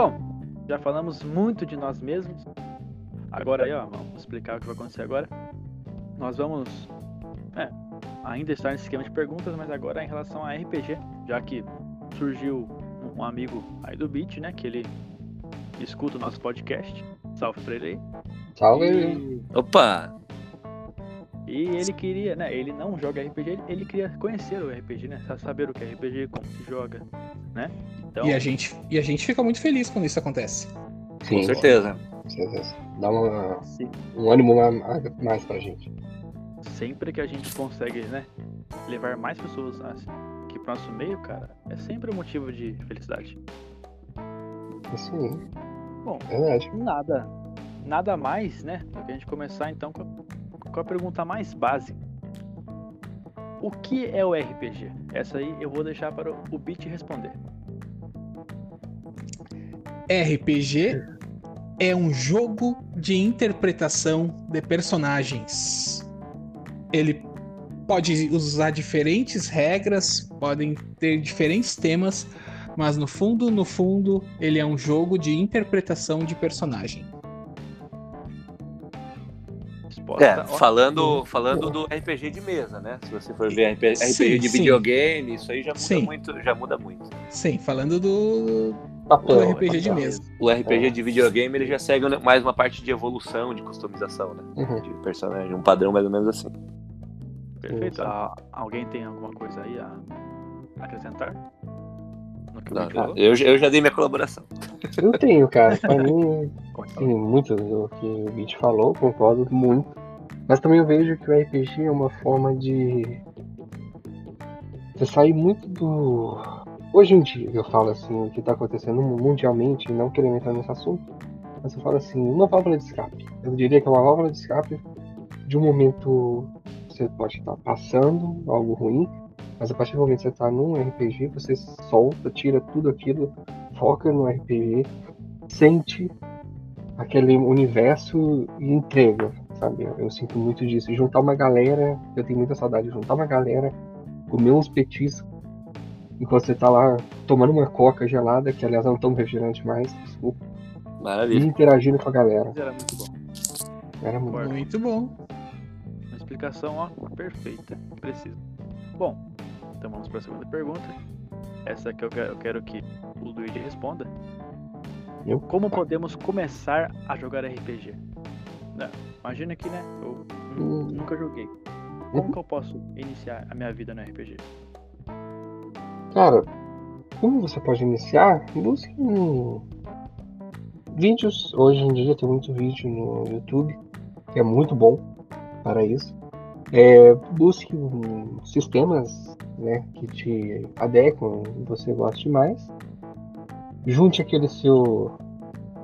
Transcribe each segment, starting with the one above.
Bom, já falamos muito de nós mesmos. Agora aí, ó, vamos explicar o que vai acontecer agora. Nós vamos ainda estar nesse esquema de perguntas, mas agora em relação a RPG, já que surgiu um amigo aí do Bit, né, que ele escuta o nosso podcast. Salve pra ele aí. Salve! Opa! E ele queria, né, ele não joga RPG, ele queria conhecer o RPG, né, saber o que é RPG, como se joga, né? Então... E a gente fica muito feliz quando isso acontece. Sim, com certeza. Com certeza. Dá um ânimo mais pra gente. Sempre que a gente consegue, né, levar mais pessoas aqui pro nosso meio, cara, é sempre um motivo de felicidade. Sim. Bom, verdade. Nada mais, né, pra a gente começar então com a pergunta mais básica. O que é o RPG? Essa aí eu vou deixar para o Beat responder. RPG é um jogo de interpretação de personagens. Ele pode usar diferentes regras, podem ter diferentes temas, mas no fundo, ele é um jogo de interpretação de personagem. Falando do RPG de mesa, né? Se você for ver RPG de videogame, isso aí já muda muito. Sim, falando do RPG de mesa. O RPG de videogame, ele já segue mais uma parte de evolução, de customização, né? Uhum. De personagem, um padrão mais ou menos assim. Perfeito. Alguém tem alguma coisa aí a acrescentar? Eu já dei minha colaboração. Eu tenho, cara. Pra mim, assim, muito do que o Bit falou, concordo muito. Mas também eu vejo que o RPG é uma forma de você sair muito do... Hoje em dia, eu falo assim, o que tá acontecendo mundialmente, não querendo entrar nesse assunto, mas eu falo assim, uma válvula de escape. Eu diria que é uma válvula de escape de um momento que você pode estar passando algo ruim, mas a partir do momento que você tá num RPG, você solta, tira tudo aquilo, foca no RPG, sente aquele universo e entrega, sabe? Eu sinto muito disso. Juntar uma galera, eu tenho muita saudade de juntar uma galera, comer uns petiscos, enquanto você tá lá tomando uma coca gelada, que aliás não tão refrigerante mais, desculpa. Maravilha. E interagindo com a galera. Era muito bom. Era muito bom. Uma explicação, ó, perfeita, precisa. Bom, então vamos para a segunda pergunta. Essa que eu quero que o Luigi responda. Como podemos começar a jogar RPG? Não, imagina que, né, eu nunca joguei. Como que eu posso iniciar a minha vida no RPG? Cara, como você pode iniciar? Busque vídeos. Hoje em dia tem muito vídeo no YouTube, que é muito bom para isso. Busque sistemas, né, que te adequam, você goste mais. Junte aquele seu...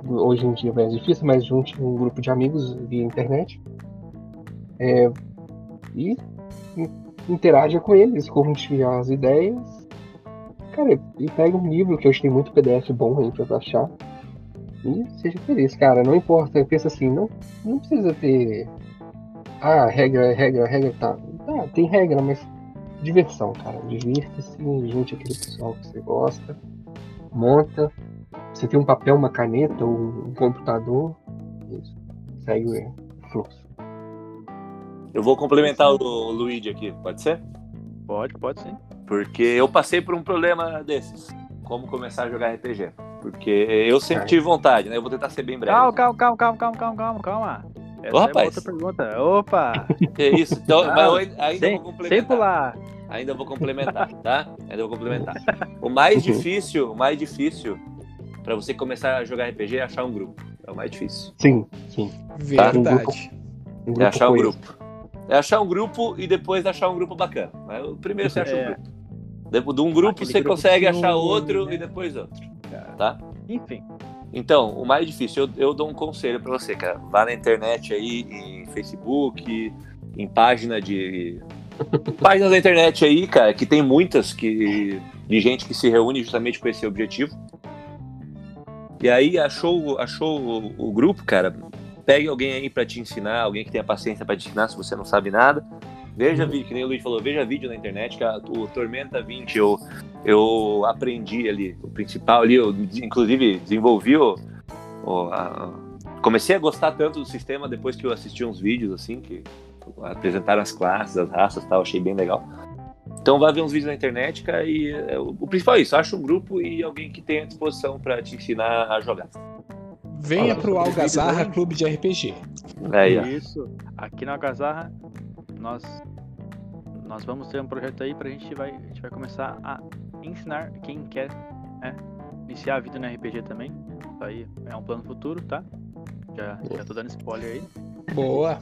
Hoje em dia é mais difícil, mas junte um grupo de amigos via internet. E interaja com eles, curte as ideias. Cara, e pega um livro, que hoje tem muito PDF bom aí pra baixar. E seja feliz, cara, não importa. Eu penso assim, não precisa ter... regra, tá, tem regra, mas diversão, cara, divirta-se, junte aquele pessoal que você gosta, monta, você tem um papel, uma caneta, um computador, isso, segue o fluxo. Eu vou complementar o Luigi aqui, pode ser? Pode sim. Porque eu passei por um problema desses, como começar a jogar RPG, porque eu sempre tive vontade, né, eu vou tentar ser bem breve. Calma. Ô, rapaz. É outra pergunta. Opa! É isso. Então, Ainda vou complementar. O mais difícil pra você começar a jogar RPG é achar um grupo. É o mais difícil. Sim. Verdade. É achar um grupo. É achar um grupo e depois achar um grupo bacana. Primeiro você acha um grupo. De um grupo você consegue achar outro e depois outro. Tá? Enfim. Então, o mais difícil, eu dou um conselho pra você, cara. Vá na internet aí, em Facebook, em páginas da internet aí, cara, que tem muitas de gente que se reúne justamente com esse objetivo. E aí, achou o grupo, cara, pegue alguém aí pra te ensinar, alguém que tenha paciência pra te ensinar, se você não sabe nada. Veja vídeo, que nem o Luigi falou, veja vídeo na internet, que o Tormenta 20 eu aprendi ali, o principal ali, eu inclusive desenvolvi comecei a gostar tanto do sistema depois que eu assisti uns vídeos assim, que apresentaram as classes, as raças e tal, achei bem legal. Então vai ver uns vídeos na internet, cara, e o principal é isso, acha um grupo e alguém que tenha disposição pra te ensinar a jogar. Venha pro Algazarra Clube de RPG. Isso, aqui na Algazarra nós vamos ter um projeto aí pra a gente vai começar a ensinar quem quer iniciar a vida no RPG também. Isso aí é um plano futuro, tá? Já tô dando spoiler aí. Boa!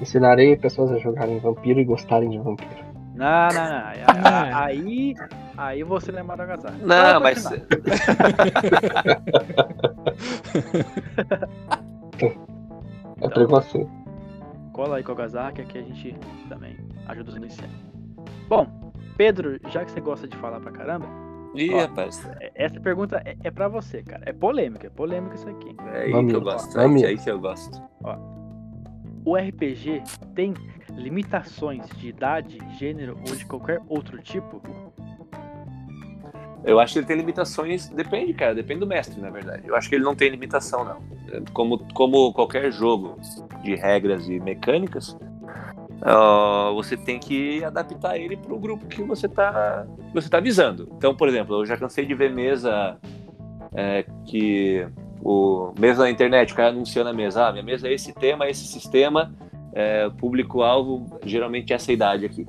Ensinarei pessoas a jogarem vampiro e gostarem de vampiro. Não. Aí você lembra do Algazarra. Não, mas... É preconceito. Cola aí com o Algazarra, que aqui a gente também ajuda os iniciantes. Bom, Pedro, já que você gosta de falar pra caramba... Ih, rapaz. Essa pergunta é pra você, cara. É polêmica isso aqui. É aí que eu gosto. Ó, o RPG tem... limitações de idade, gênero ou de qualquer outro tipo? Eu acho que ele tem limitações, depende do mestre, na verdade. Eu acho que ele não tem limitação, não. Como qualquer jogo de regras e mecânicas, você tem que adaptar ele pro grupo que você tá visando. Então, por exemplo, eu já cansei de ver mesa mesa na internet, o cara anunciando a mesa, minha mesa é esse tema, esse sistema, público-alvo, geralmente essa idade aqui,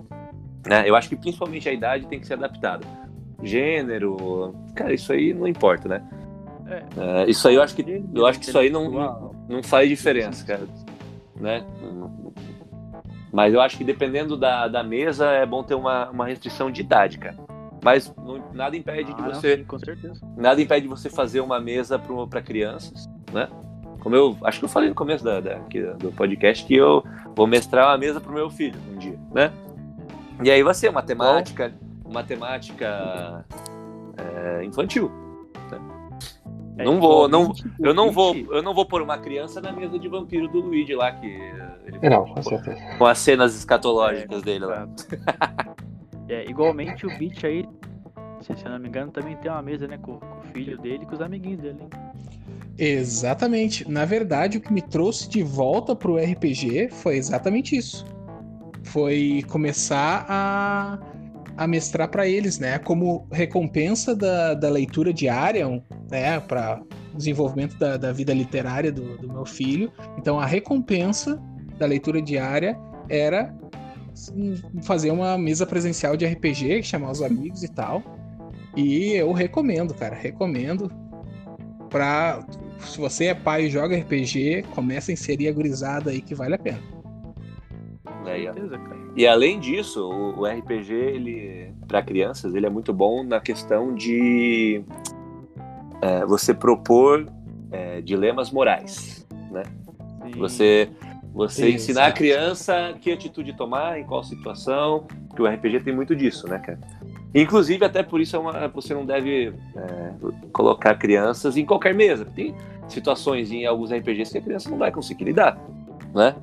né? Eu acho que principalmente a idade tem que ser adaptada. Gênero, cara, isso aí não importa, né? Isso aí eu acho que isso aí não faz diferença, cara, né? Mas eu acho que dependendo da mesa é bom ter uma restrição de idade, cara. Mas nada impede de você, sim, com certeza. Nada impede de você fazer uma mesa para crianças, né? Como eu acho que eu falei no começo do podcast, que eu vou mestrar uma mesa pro meu filho um dia, né? E aí vai ser uma temática infantil. Né? Eu não vou pôr uma criança na mesa de vampiro do Luigi lá, que ele não, com certeza. Com as cenas escatológicas dele lá. Igualmente o Beat aí, se eu não me engano, também tem uma mesa, né, com o filho dele e com os amiguinhos dele, hein? Exatamente. Na verdade, o que me trouxe de volta pro RPG foi exatamente isso. Foi começar a mestrar para eles, né? Como recompensa da leitura diária, né? Para desenvolvimento da vida literária do meu filho. Então, a recompensa da leitura diária era fazer uma mesa presencial de RPG, chamar os amigos e tal. E eu recomendo, cara. Recomendo. Se você é pai e joga RPG, começa a inserir a gurizada aí, que vale a pena. E além disso, o RPG, ele, para crianças, ele é muito bom na questão de você propor dilemas morais, né? Sim. Você ensinar a criança que atitude tomar, em qual situação, porque o RPG tem muito disso, né, cara? Inclusive, até por isso, você não deve colocar crianças em qualquer mesa. Tem situações em alguns RPGs que a criança não vai conseguir lidar, né?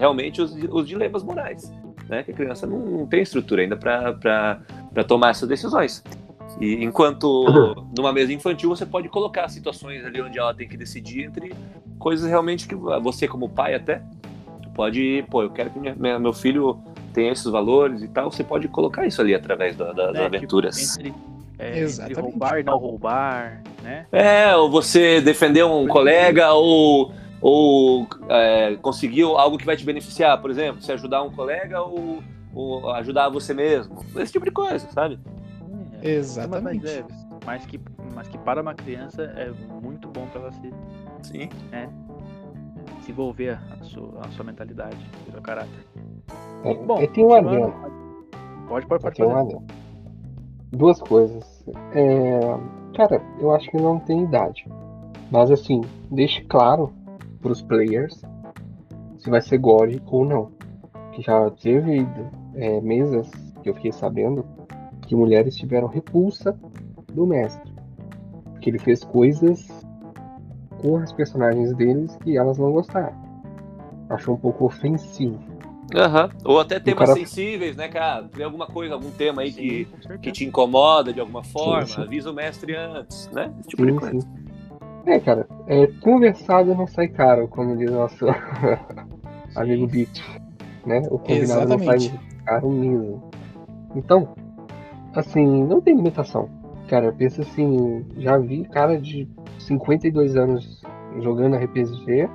Realmente os dilemas morais, né? Que a criança não tem estrutura ainda para tomar essas decisões. E enquanto numa mesa infantil você pode colocar situações ali onde ela tem que decidir entre coisas realmente que você, como pai, até pode... Pô, eu quero que meu filho... tem esses valores e tal, você pode colocar isso ali através das aventuras. Tipo, entre roubar e não roubar, né? Ou você defender um colega, ou conseguir algo que vai te beneficiar, por exemplo, se ajudar um colega ou ajudar você mesmo. Esse tipo de coisa, sabe? Exatamente. Mas que para uma criança é muito bom para ela desenvolver a sua mentalidade, o seu caráter. Bom, eu tenho um adendo. Pode fazer. Duas coisas. Cara, eu acho que não tem idade. Mas assim, deixe claro pros players se vai ser gore ou não. Que já teve mesas que eu fiquei sabendo que mulheres tiveram repulsa do mestre. Porque ele fez coisas com as personagens deles que elas não gostaram. Achou um pouco ofensivo. Aham. Ou até temas sensíveis, né, cara? Tem alguma coisa, algum tema aí que te incomoda de alguma forma, sim. Avisa o mestre antes, né? Esse tipo de coisa. Sim. É, cara, conversado não sai caro, como diz o nosso amigo Bit, né? O combinado não sai caro mesmo. Então, assim, não tem limitação. Cara, eu penso assim, já vi cara de 52 anos jogando RPG.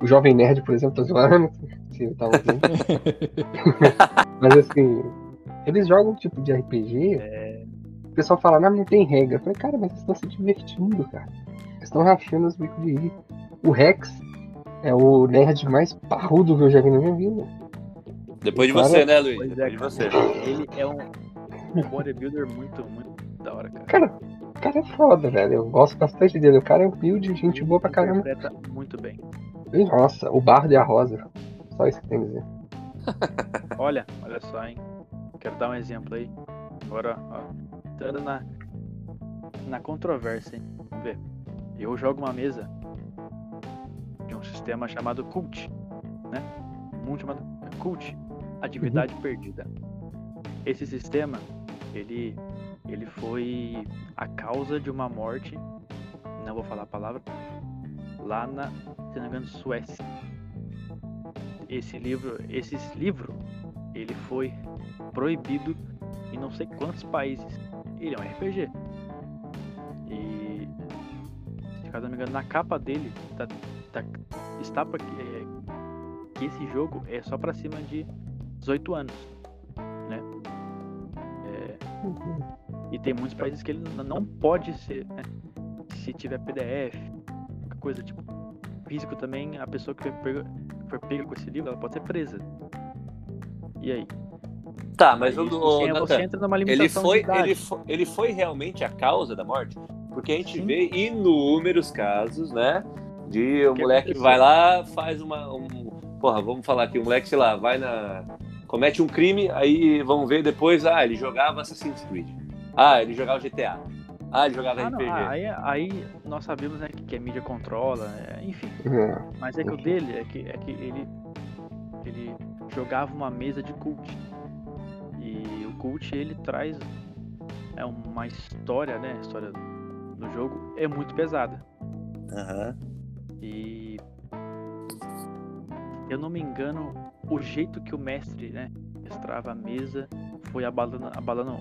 O Jovem Nerd, por exemplo, tá zoando, se eu tava ouvindo. Mas assim, eles jogam um tipo de RPG, o pessoal fala, não tem regra. Eu falei, cara, mas eles estão se divertindo, cara. Eles estão rachando os bicos de rir. O Rex é o nerd mais parrudo que eu já vi na minha vida. Depois de você, né, Luiz? Depois de você. Ele é um bodybuilder muito, muito da hora, cara. O cara é foda, velho. Eu gosto bastante dele. O cara é humilde, gente boa pra caramba. Ele interpreta muito bem. Nossa, o Bardo e a Rosa. Só isso que tem a dizer. Olha só, hein. Quero dar um exemplo aí. Agora, ó. Entrando na controvérsia, hein. Vamos ver. Eu jogo uma mesa de um sistema chamado Cult, né? Um chamado Cult, Atividade Perdida. Esse sistema, ele foi a causa de uma morte, não vou falar a palavra, lá na, se não me engano, Suécia. Esse livro, ele foi proibido em não sei quantos países. Ele é um RPG. E, se não me engano, na capa dele está que esse jogo é só pra cima de 18 anos, né? E tem muitos países que ele não pode ser, né? Se tiver PDF, coisa tipo físico também, a pessoa que foi pega com esse livro, ela pode ser presa. E aí? Tá, mas você entra numa limitação de idade. Ele foi realmente a causa da morte? Porque a gente vê inúmeros casos, né? De um moleque vai lá, faz porra, vamos falar aqui, um moleque, sei lá, comete um crime, aí vamos ver depois, ele jogava Assassin's Creed. Ele jogava GTA. Ele jogava RPG. Não, aí nós sabemos, né, que a mídia controla, né, enfim. Mas que o dele é que ele jogava uma mesa de cult. E o cult, ele traz uma história, né? A história do jogo é muito pesada. E eu não me engano, o jeito que o mestre, né, mestrava a mesa foi abalando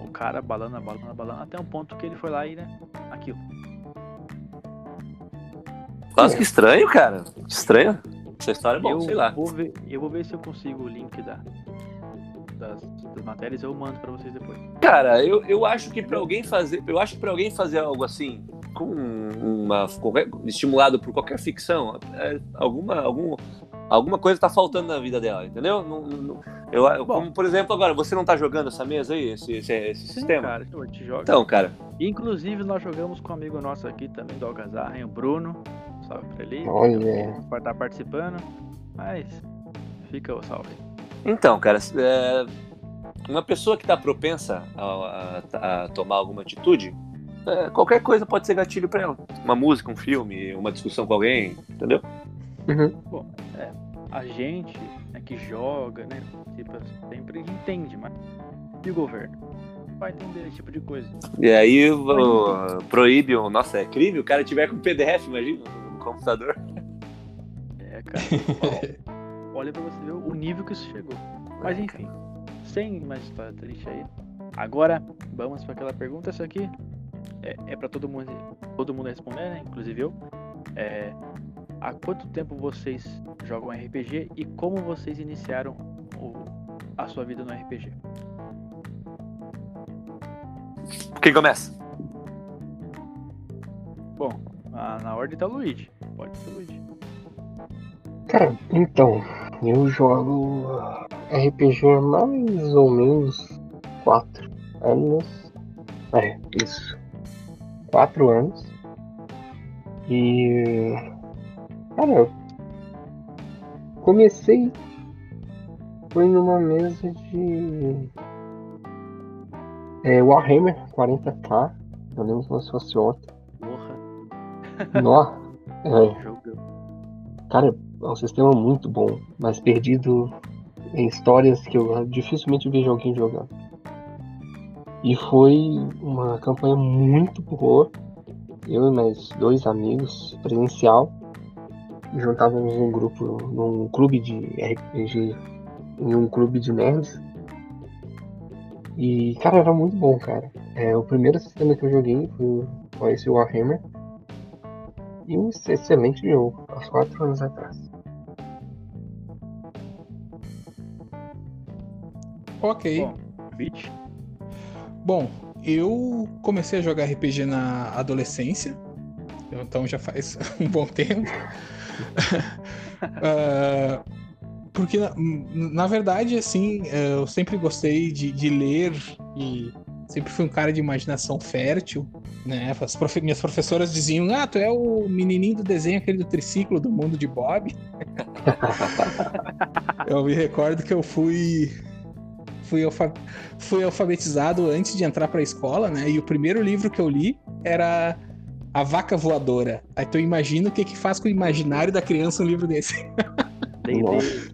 o cara, abalando, até um ponto que ele foi lá e, né, aquilo. Nossa, que estranho, cara. Que estranho. Essa história é bom, sei lá. Eu vou ver se eu consigo o link das matérias, eu mando pra vocês depois. Cara, eu acho que pra alguém fazer. Eu acho que pra alguém fazer algo assim, estimulado por qualquer ficção, alguma coisa tá faltando na vida dela, entendeu? Como, por exemplo, agora, você não tá jogando essa mesa aí, esse sistema? Cara, eu te jogo. Então, cara. Inclusive, nós jogamos com um amigo nosso aqui também, do Algazarra, hein, o Bruno. Salve pra ele. Olha. Tá participando. Mas fica o salve. Então, cara, uma pessoa que tá propensa a tomar alguma atitude, qualquer coisa pode ser gatilho pra ela. Uma música, um filme, uma discussão com alguém, entendeu? Bom, a gente que joga, né, tipo, sempre entende, mas e o governo? Vai entender esse tipo de coisa. E aí proíbe, nossa, é crime? O cara tiver com PDF, imagina, no computador. Cara, olha pra você ver o nível que isso chegou. Mas enfim, sem mais história triste aí. Agora, vamos pra aquela pergunta, essa aqui é pra todo mundo responder, né, inclusive eu. Há quanto tempo vocês jogam RPG e como vocês iniciaram a sua vida no RPG? Quem começa? Bom, na ordem tá o Luigi. Pode ser o Luigi. Cara, então, eu jogo RPG há mais ou menos 4 anos. Isso. 4 anos. E... cara, eu comecei foi numa mesa de Warhammer 40k, eu lembro como se fosse ontem. Porra! Nossa! Cara, é um sistema muito bom, mas perdido em histórias que eu dificilmente vejo alguém jogando. E foi uma campanha muito boa. Eu e mais dois amigos, presencial, juntávamos um grupo num clube de RPG, em um clube de nerds. E, cara, era muito bom, cara. É, o primeiro sistema que eu joguei foi esse Warhammer. E um excelente jogo, há 4 anos atrás. Ok. Bom, eu comecei a jogar RPG na adolescência, então já faz um bom tempo. Porque, na verdade, assim, eu sempre gostei de ler e sempre fui um cara de imaginação fértil, né? Minhas professoras diziam, tu é o menininho do desenho, aquele do triciclo do mundo de Bob. Eu me recordo que eu fui alfabetizado antes de entrar para a escola, né? E o primeiro livro que eu li era A Vaca Voadora. Aí tu imagina o que faz com o imaginário da criança um livro desse. D&D.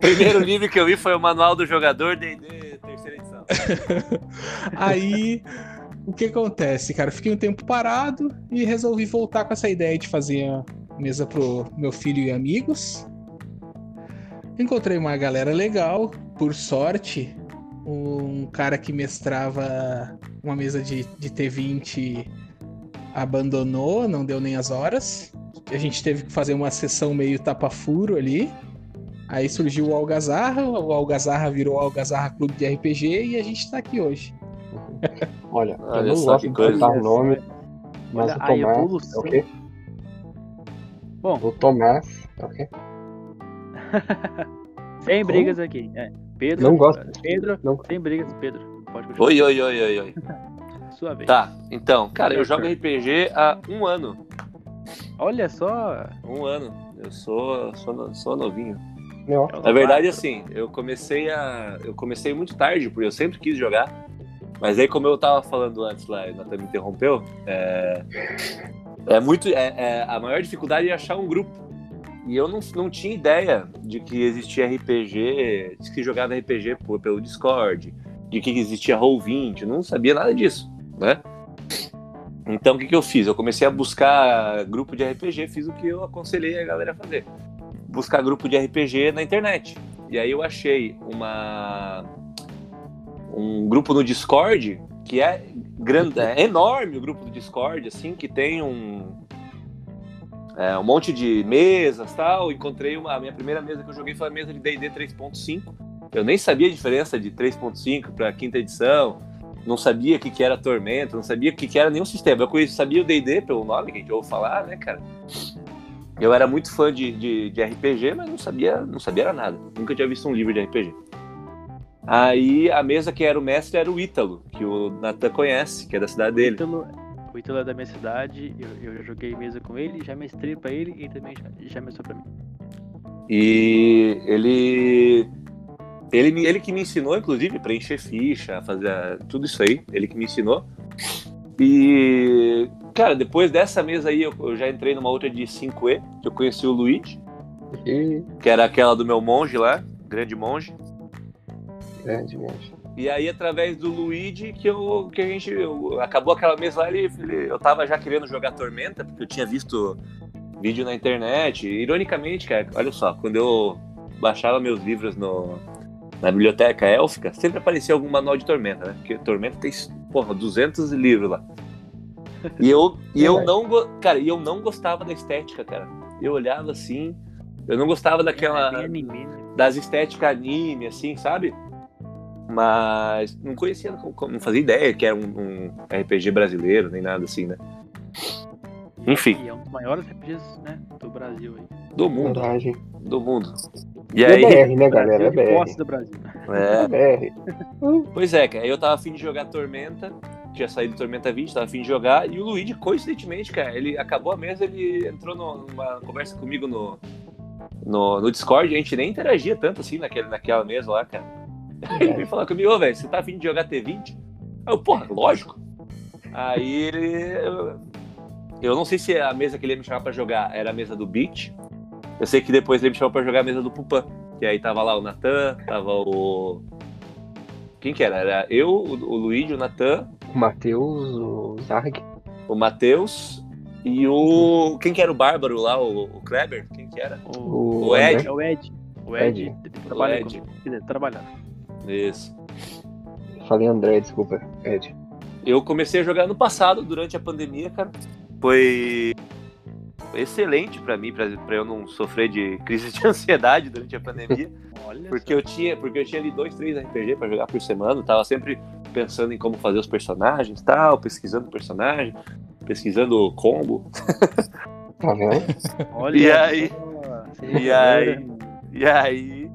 Primeiro livro que eu li foi o Manual do Jogador D&D, terceira edição. Aí, o que acontece, cara? Eu fiquei um tempo parado e resolvi voltar com essa ideia de fazer a mesa pro meu filho e amigos. Encontrei uma galera legal, por sorte, um cara que mestrava uma mesa de T20 abandonou, não deu nem as horas. A gente teve que fazer uma sessão meio tapa-furo ali. Aí surgiu o Algazarra virou Algazarra Clube de RPG e a gente tá aqui hoje. Olha, eu não gosto de contar o nome, mas o Tomás, é o quê? Bom, o Tomás, é o quê? Sem brigas aqui. É. Pedro. Não gosto. Pedro. Não. Sem brigas, Pedro. Pode continuar. Oi. Sua vez. Tá, então, cara, eu jogo RPG há 1 ano. Olha só. 1 ano. Eu sou novinho. Na verdade, assim, eu comecei muito tarde, porque eu sempre quis jogar. Mas aí, como eu tava falando antes lá, e o Natan me interrompeu, a maior dificuldade é achar um grupo. E eu não tinha ideia de que existia RPG, de que jogava RPG pelo Discord, de que existia Roll20, não sabia nada disso, né? Então o que eu fiz? Eu comecei a buscar grupo de RPG, fiz o que eu aconselhei a galera a fazer. Buscar grupo de RPG na internet. E aí eu achei um grupo no Discord, que é grande, é enorme o grupo do Discord, assim, que tem um monte de mesas e tal. Encontrei a minha primeira mesa que eu joguei foi a mesa de D&D 3.5. Eu nem sabia a diferença de 3.5 para a 5ª edição. Não sabia o que era Tormenta, não sabia o que era nenhum sistema. Eu sabia o D&D pelo nome, que a gente ouve falar, né, cara? Eu era muito fã de RPG, mas não sabia era nada. Nunca tinha visto um livro de RPG. Aí a mesa que era o mestre era o Ítalo, que o Natan conhece, que é da cidade dele. O Ítalo é da minha cidade, eu já joguei mesa com ele, já mestrei pra ele e também já mestrou pra mim. E ele que me ensinou, inclusive, preencher ficha, fazer tudo isso aí, ele que me ensinou. E, cara, depois dessa mesa aí, eu já entrei numa outra de 5E, que eu conheci o Luigi, que era aquela do meu monge lá, grande monge. E aí, através do Luigi, acabou aquela mesa lá, eu tava já querendo jogar Tormenta, porque eu tinha visto vídeo na internet. Ironicamente, cara, olha só, quando eu baixava meus livros na biblioteca élfica, sempre aparecia algum manual de Tormenta, né? Porque Tormenta tem, 200 livros lá. E eu não gostava da estética, cara. Eu olhava assim, eu não gostava das estéticas anime, assim, sabe? Mas não conhecia, não fazia ideia que era um RPG brasileiro, nem nada assim, né? Enfim. E é um dos maiores RPGs, né, do Brasil aí. Do mundo. E aí, é BR, né, galera? É BR. Do Brasil. É BR. Pois é, cara. Eu tava afim de jogar Tormenta, tinha saído Tormenta 20, tava afim de jogar, e o Luigi, coincidentemente, cara, ele acabou a mesa, ele entrou numa conversa comigo no Discord, a gente nem interagia tanto assim naquela mesa lá, cara. Ele veio falar comigo, velho, você tá afim de jogar T20? Aí eu, porra, lógico. Aí eu não sei se a mesa que ele ia me chamar pra jogar era a mesa do Beat. Eu sei que depois ele me chamou pra jogar a mesa do Pupan, que aí tava lá o Natan, tava o... Quem que era? Era eu, o Luigi, o Natan... O Matheus, o Zarg... O Matheus e o... Quem que era o Bárbaro lá? O Kleber? Quem que era? O Ed. É o Ed. O Ed. Trabalhando. Isso. Falei André, desculpa. Ed. Eu comecei a jogar ano passado, durante a pandemia, cara. Foi excelente pra mim, pra eu não sofrer de crise de ansiedade durante a pandemia. Olha, porque eu tinha ali 2, 3 RPG pra jogar por semana. Tava sempre pensando em como fazer os personagens e tal, pesquisando personagem, pesquisando o combo. Tá vendo? Olha. E aí.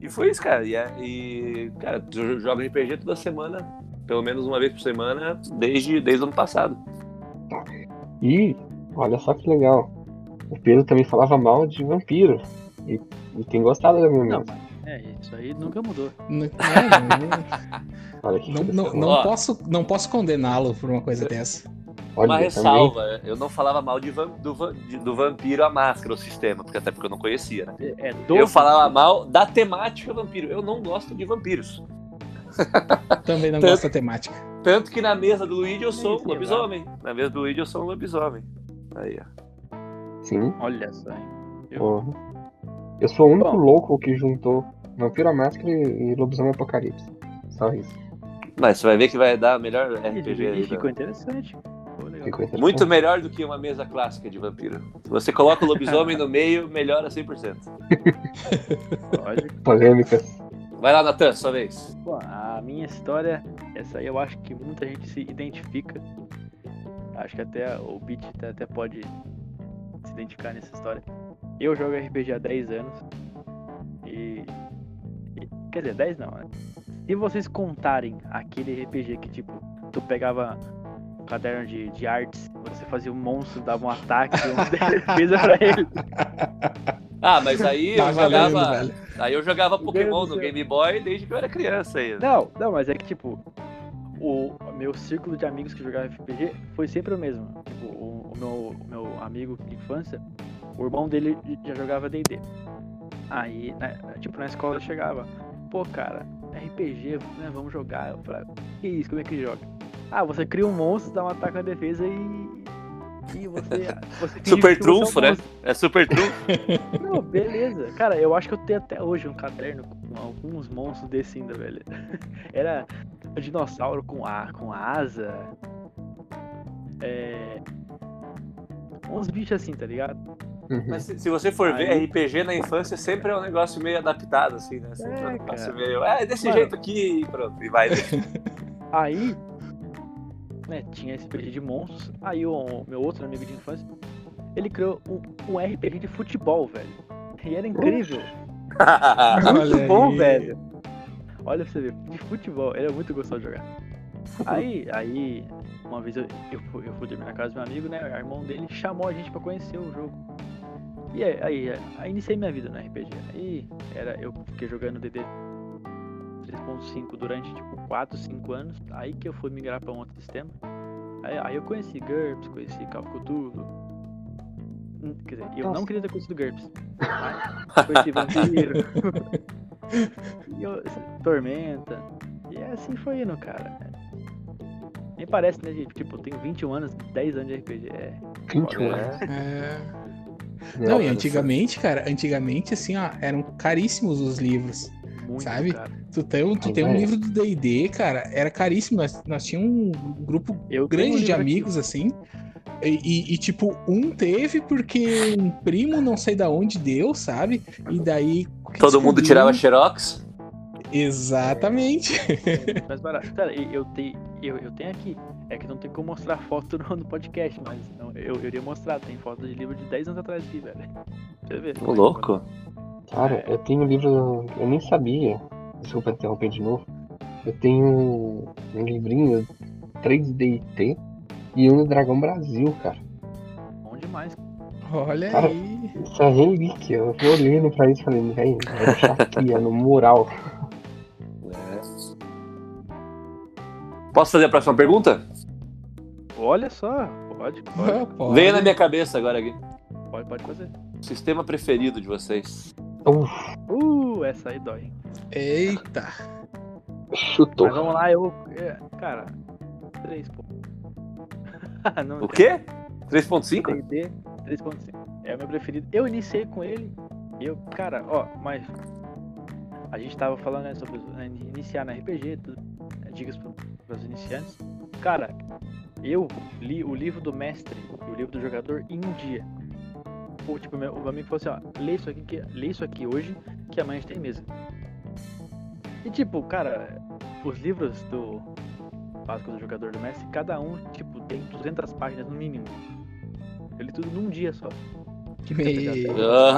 E foi isso, cara. E cara, eu jogo RPG toda semana, pelo menos uma vez por semana, desde o ano passado. E olha só que legal. O Pedro também falava mal de vampiro. E tem gostado da minha mesa. É, isso aí nunca mudou. Não posso condená-lo por uma coisa dessa. Uma ressalva, também. Eu não falava mal do vampiro à máscara, o sistema, até porque eu não conhecia, né? Eu falava mal da temática vampiro. Eu não gosto de vampiros. Também não gosto da temática. Tanto que na mesa do Luigi eu sou um lobisomem. Na mesa do Luigi eu sou um lobisomem. Aí, ó. Sim. Olha só, hein? Eu sou o único louco que juntou Vampiro à Máscara e Lobisomem Apocalipse. Só isso. Mas você vai ver que vai dar melhor RPG aí. Ficou interessante. Muito melhor do que uma mesa clássica de vampiro. Se você coloca o lobisomem no meio, melhora 100%. Polêmicas. Vai lá, Natan, sua vez. Bom, a minha história, essa aí eu acho que muita gente se identifica. Acho que até o Bit até pode se identificar nessa história. Eu jogo RPG há 10 anos e quer dizer, 10 não, né? Se vocês contarem aquele RPG que tipo, tu pegava um caderno de artes, você fazia um monstro, dava um ataque, uma defesa pra ele. Ah, mas aí eu jogava Pokémon no Game Boy desde que eu era criança aí. Não, mas é que tipo, o meu círculo de amigos que jogavam RPG foi sempre o mesmo. Tipo, o meu amigo de infância, o irmão dele já jogava D&D. Aí, na escola eu chegava. Pô, cara, RPG, né, vamos jogar. Eu falava, que isso, como é que joga? Ah, você cria um monstro, dá um ataque na defesa e você Super Trunfo, né? É Super Trunfo. Não, beleza. Cara, eu acho que eu tenho até hoje um caderno com alguns monstros desse ainda, velho. Era um dinossauro com asa. Uns bichos assim, tá ligado? Mas se você for ver, RPG na infância sempre é um negócio meio adaptado, assim, né? Sempre é um negócio meio... É, desse jeito aqui e pronto, e vai. Né? Aí, né, tinha esse RPG de monstros, aí o meu outro amigo de infância, ele criou um RPG de futebol, velho. E era incrível. Muito bom, velho. Olha pra você ver, de futebol, era muito gostoso de jogar. Aí... Uma vez eu fui dormir na casa do meu amigo, né? O irmão dele chamou a gente pra conhecer o jogo. E aí iniciei minha vida no RPG. Aí eu fiquei jogando DD 3.5 durante tipo 4, 5 anos. Aí que eu fui migrar pra um outro sistema. Aí eu conheci GURPS, conheci Calcutulo. Quer dizer, eu não queria ter conhecido GURPS. Mas conheci Vampiro. Tormenta. E assim foi indo, cara. Nem parece, né, gente? Tipo, eu tenho 21 anos, 10 anos de RPG. 21 anos? Não, e antigamente, cara, assim, ó, eram caríssimos os livros, muito, sabe? Cara. Tu tem um livro do D&D, cara, era caríssimo. Nós tínhamos um grupo grande de amigos, aqui, assim, e tipo, um teve porque um primo não sei da onde deu, sabe? E daí... Todo mundo tirava xerox? Exatamente. Mas, cara, eu tenho aqui. É que não tem como mostrar foto no podcast, mas não, eu iria mostrar. Tem foto de livro de 10 anos atrás aqui, velho. Deixa eu ver. Ô, louco. Cara, eu tenho livro... Eu nem sabia. Desculpa interromper de novo. Eu tenho um livrinho 3DT e um do Dragão Brasil, cara. Bom demais. Olha, cara, aí. Isso é relíquia. Eu tô olhando pra isso e falei, velho, vai deixar aqui, é no mural. Posso fazer a próxima pergunta? Olha só, pode. Veio na minha cabeça agora aqui. Pode fazer. Sistema preferido de vocês. essa aí dói. Eita! Chutou. Mas vamos lá, eu... Cara, 3 pontos. O quê? 3.5? 3.5. É o meu preferido. Eu iniciei com ele. Eu, cara, ó, mas... A gente tava falando, né, sobre iniciar na RPG, tudo, né, dicas para os iniciantes. Cara, eu li o livro do mestre e o livro do jogador em um dia. Pô, tipo, o meu amigo falou assim, ó, lê isso aqui hoje, que amanhã a gente tem mesa. E tipo, cara, os livros do básico do jogador do mestre, cada um, tipo, tem 200 páginas no mínimo. Eu li tudo num dia só.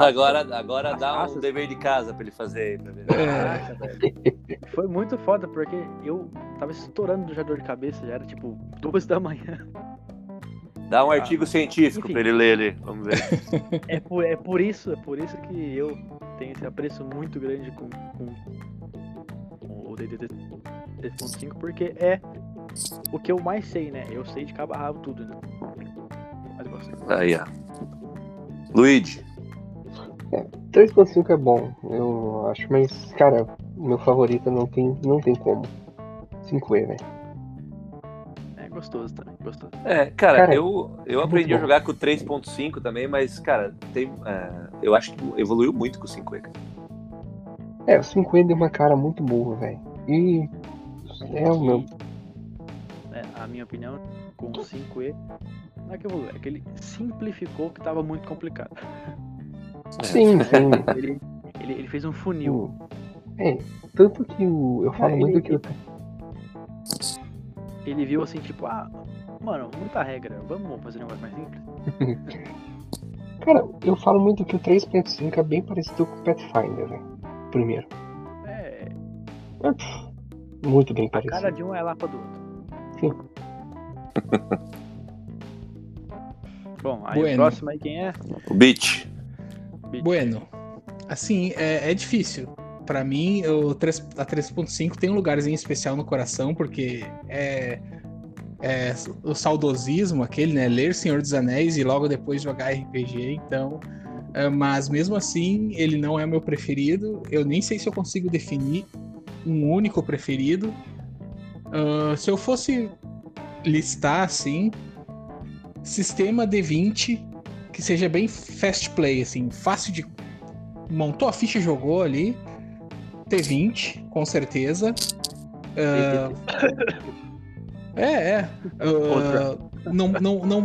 Agora dá um dever de casa pra ele fazer. Caraca, velho. Foi muito foda, porque eu tava estourando já dor de cabeça, já era tipo 2 da manhã. Dá um artigo científico, enfim, pra ele ler ali, vamos ver. É por isso que eu tenho esse apreço muito grande com o D&D 3.5, porque é o que eu mais sei, né? Eu sei de cabo a rabo tudo, né? Mas gostei. Aí, ó. Luigi. 3.5 é bom, eu acho, mas, cara, meu favorito não tem como. 5E, velho. É gostoso também, gostoso. É, cara eu aprendi a jogar com 3.5 também, mas, cara, eu acho que evoluiu muito com o 5E, cara. É, o 5E deu uma cara muito boa, velho. E é o meu. A minha opinião, com o 5E... Não é que evoluiu, é que ele simplificou que tava muito complicado. Sim. Ele fez um funil. É, tanto que eu falo muito que eu... Ele viu assim, tipo, mano, muita regra, vamos fazer um negócio mais simples. Cara, eu falo muito que o 3.5 é bem parecido com o Pathfinder, velho. Primeiro. É. Muito bem parecido. Cada de um é a lapa do outro. Sim. Bom, aí bueno. O próximo aí quem é? O Bit. Bueno, assim, é difícil. Pra mim, a 3.5 tem um lugarzinho especial no coração, porque é o saudosismo, aquele, né? Ler Senhor dos Anéis e logo depois jogar RPG, então... Mas mesmo assim, ele não é meu preferido. Eu nem sei se eu consigo definir um único preferido. Se eu fosse listar, assim... Sistema D20 que seja bem fast play, assim, fácil de... Montou a ficha e jogou ali. T20, com certeza.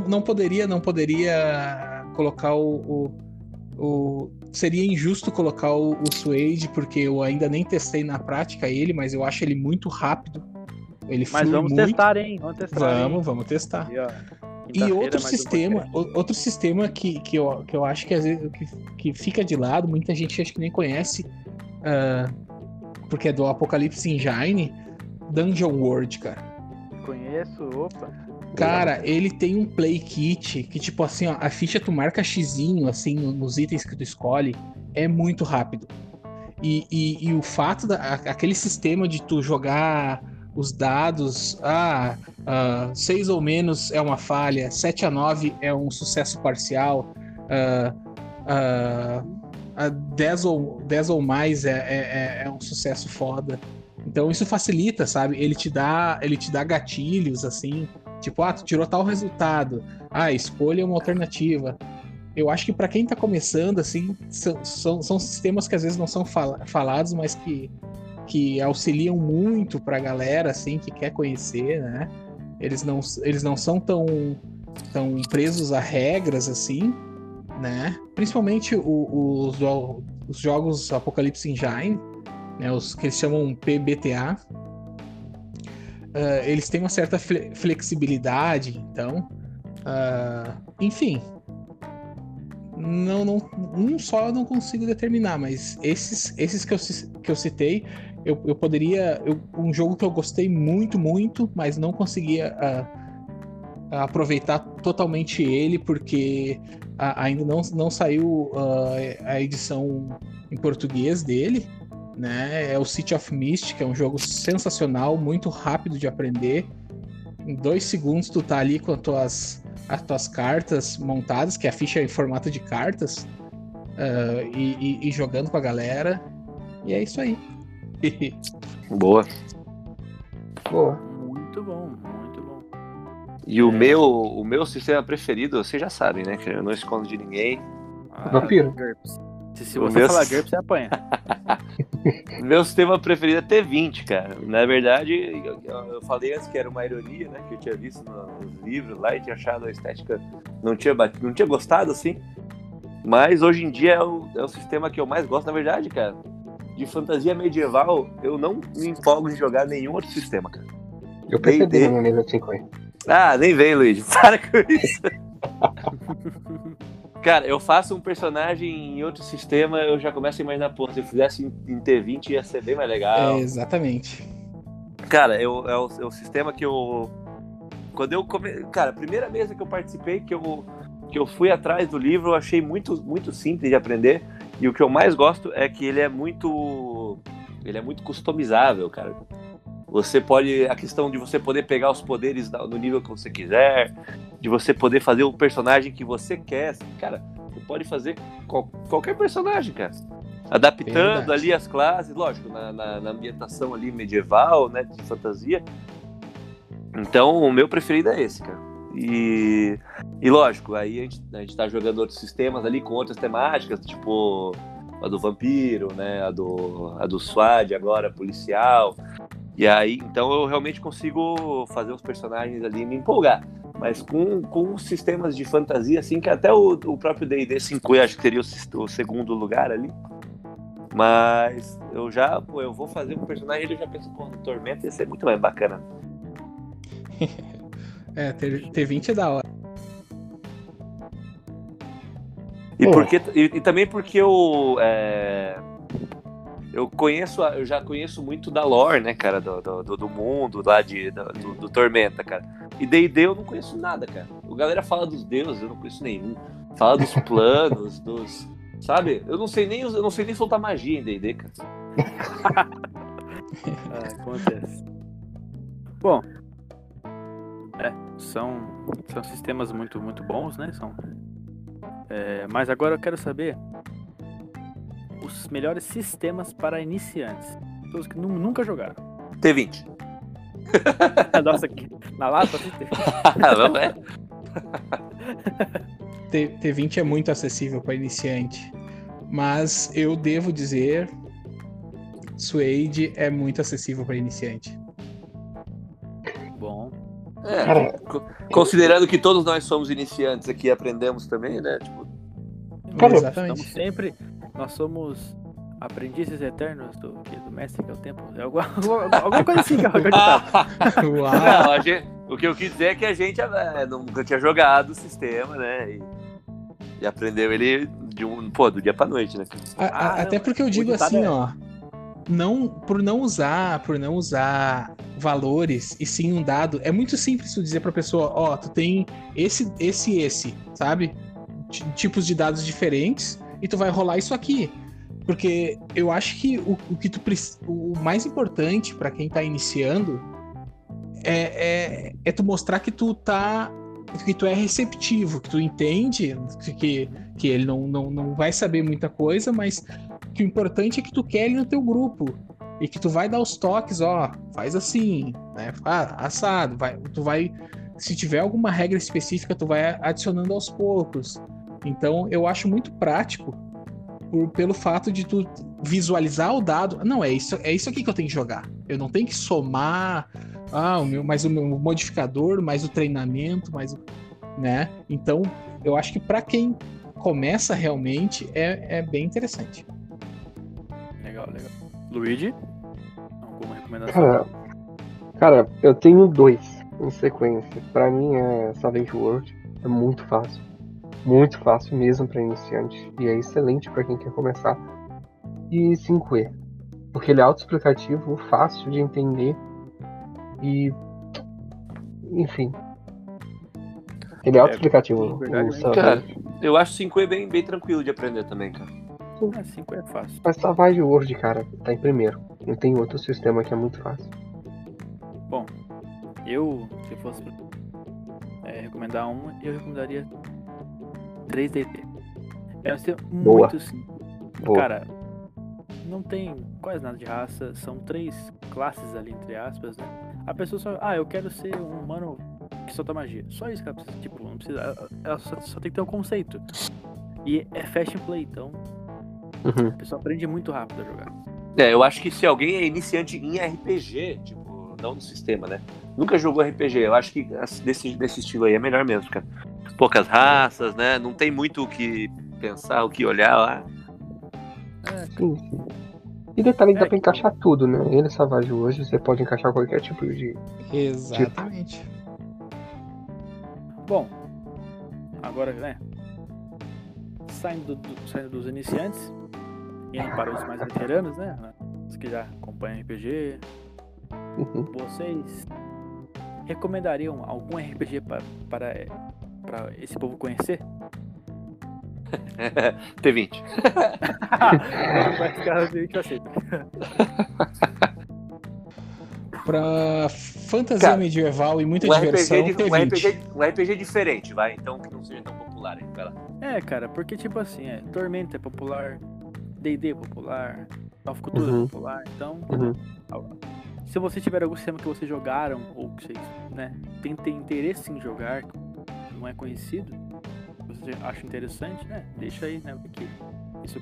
Não poderia colocar seria injusto colocar o SWADE, porque eu ainda nem testei na prática ele, mas eu acho ele muito rápido. Ele flui muito. Mas vamos testar, hein? Vamos testar. E outro sistema que eu acho que às vezes que fica de lado, muita gente acho que nem conhece, porque é do Apocalypse Engine, Dungeon World, cara. Conheço, opa. Cara, ele tem um play kit que, tipo assim, ó, a ficha tu marca xizinho, assim, nos itens que tu escolhe, é muito rápido. E o fato aquele sistema de tu jogar... Os dados, 6 ou menos é uma falha, 7-9 é um sucesso parcial, 10 ou mais é um sucesso foda. Então isso facilita, sabe? Ele te dá gatilhos, assim, tipo, tu tirou tal resultado, escolha uma alternativa. Eu acho que pra quem tá começando, assim, são sistemas que às vezes não são falados, mas que auxiliam muito pra galera, assim, que quer conhecer, né? Eles não são tão presos a regras, assim, né? Principalmente os jogos Apocalypse Engine, né? Os que eles chamam PBTA. Eles têm uma certa flexibilidade, então... enfim... Não, um só eu não consigo determinar, mas esses que eu citei... Eu poderia... um jogo que eu gostei muito, muito, mas não conseguia aproveitar totalmente ele, porque ainda não saiu a edição em português dele, né? É o City of Mist, que é um jogo sensacional, muito rápido de aprender. Em 2 segundos tu tá ali com as tuas cartas montadas, que a ficha é em formato de cartas, e jogando com a galera. E é isso aí. Boa. Boa. Muito bom, muito bom. E o meu sistema preferido, vocês já sabem, né? Que eu não escondo de ninguém. Vampiro. Se você falar GURPS, você apanha. Meu sistema preferido é T20, cara. Na verdade, eu falei antes que era uma ironia, né? Que eu tinha visto nos livros lá e tinha achado a estética... Não tinha gostado, assim. Mas hoje em dia é o sistema que eu mais gosto, na verdade, cara. De fantasia medieval, eu não me empolgo em jogar nenhum outro sistema, cara. Eu percebi na mesa 5E. Ah, nem vem, Luigi. Para com isso. Cara, eu faço um personagem em outro sistema, eu já começo a imaginar, pô, se eu fizesse em T20 ia ser bem mais legal. É, exatamente. Cara, é o sistema que eu... Quando eu comecei... Cara, a primeira mesa que eu participei, que eu fui atrás do livro, eu achei muito, muito simples de aprender. E o que eu mais gosto é que ele é muito customizável, cara. Você pode... A questão de você poder pegar os poderes no nível que você quiser, de você poder fazer o personagem que você quer. Cara, você pode fazer qualquer personagem, cara. Adaptando Verdade. Ali as classes, lógico, na ambientação ali medieval, né, de fantasia. Então, o meu preferido é esse, cara. E lógico, aí a gente tá jogando outros sistemas ali com outras temáticas, tipo a do vampiro, né, a do SWADE agora, policial. E aí, então eu realmente consigo fazer os personagens ali e me empolgar. Mas com sistemas de fantasia, assim, que até o próprio D&D 5E acho que teria o segundo lugar ali. Mas eu vou fazer um personagem e eu já penso, pô, no Tormenta ia ser muito mais bacana. É, T20 é da hora. E, porque também porque eu já conheço muito da lore, né, cara, do mundo lá do Tormenta, cara. E D&D eu não conheço nada, cara. A galera fala dos deuses, eu não conheço nenhum. Fala dos planos, dos... Sabe? Eu não sei nem soltar magia em D&D, cara. Acontece. Bom. São sistemas muito, muito bons, né? Mas agora eu quero saber... os melhores sistemas para iniciantes, pessoas que nunca jogaram. T20. Nossa, na lata T20 é muito acessível para iniciante, mas eu devo dizer, SWADE é muito acessível para iniciante. Bom. Considerando que todos nós somos iniciantes aqui e aprendemos também, né? Exatamente. Estamos sempre... Nós somos aprendizes eternos do mestre, que é o tempo. Alguma coisa assim que eu acreditava. Uau. O que eu quis dizer é que a gente nunca tinha jogado o sistema, né? E aprendeu ele do dia pra noite, né? Até porque eu digo assim, ó. Por não usar valores e sim um dado, é muito simples tu dizer pra pessoa, ó, tu tem esse, sabe? Tipos de dados diferentes. E tu vai rolar isso aqui. Porque eu acho que o mais importante pra quem tá iniciando é tu mostrar que tu é receptivo, que tu entende, que ele não vai saber muita coisa, mas que o importante é que tu quer ele no teu grupo. E que tu vai dar os toques, ó, faz assim, né? Assado, se tiver alguma regra específica, tu vai adicionando aos poucos. Então, eu acho muito prático pelo fato de tu visualizar o dado. Não, é isso aqui que eu tenho que jogar. Eu não tenho que somar mais o meu modificador, mais o treinamento, mais o... Né? Então, eu acho que para quem começa realmente, é bem interessante. Legal. Luigi? Alguma recomendação? Cara, eu tenho dois em sequência. Para mim, é Dungeon World. É muito fácil. Muito fácil mesmo para iniciante. E é excelente para quem quer começar. E 5E. Porque ele é autoexplicativo, fácil de entender. E... Enfim. Ele é autoexplicativo. Cara, eu acho 5E bem, bem tranquilo de aprender também, cara. 5E é fácil. Mas só vai de Word, cara. Tá em primeiro. Não tem outro sistema que é muito fácil. Bom, eu, se fosse recomendar uma, eu recomendaria... 3D. É um sistema muito simples. Boa. Cara, não tem quase nada de raça, são três classes ali, entre aspas, né? A pessoa só, eu quero ser um humano que solta magia. Só isso que ela precisa, tipo, não precisa, ela só tem que ter um conceito. E é fast and play, então a pessoa aprende muito rápido a jogar. É, eu acho que se alguém é iniciante em RPG, tipo, não no sistema, né? Nunca jogou RPG, eu acho que desse estilo aí é melhor mesmo, cara. Poucas raças, né? Não tem muito o que pensar, o que olhar lá. Sim. E detalhe, dá pra encaixar tudo, né? Ele é selvagem hoje, você pode encaixar qualquer tipo de... Exatamente. Tipo. Bom, agora, né? Saindo dos iniciantes, indo para os mais veteranos, né? Os que já acompanham RPG. Vocês recomendariam algum RPG para esse povo conhecer? T20. Pra fantasia, cara, medieval e muita diversão, um RPG diferente, vai, então que não seja tão popular aí, vai lá. É, cara, porque tipo assim, Tormenta é popular, D&D é popular, Nova Cultura é popular, então se você tiver algum sistema que vocês jogaram ou que vocês, né, tentem interesse em jogar, não é conhecido, você acha interessante, né? Deixa aí, né? Porque isso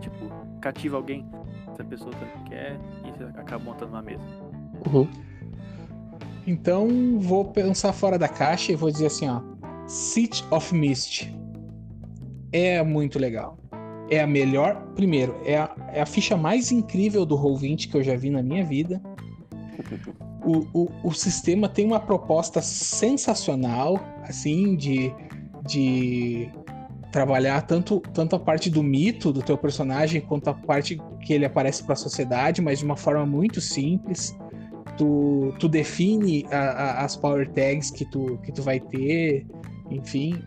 tipo, cativa alguém. Essa pessoa também quer e você acaba montando uma mesa. Então, vou pensar fora da caixa e vou dizer assim, ó. City of Mist é muito legal. É a melhor... Primeiro, é a ficha mais incrível do Roll20 que eu já vi na minha vida. O sistema tem uma proposta sensacional, assim, de trabalhar tanto a parte do mito do teu personagem quanto a parte que ele aparece para a sociedade, mas de uma forma muito simples. Tu define as power tags que tu vai ter, enfim,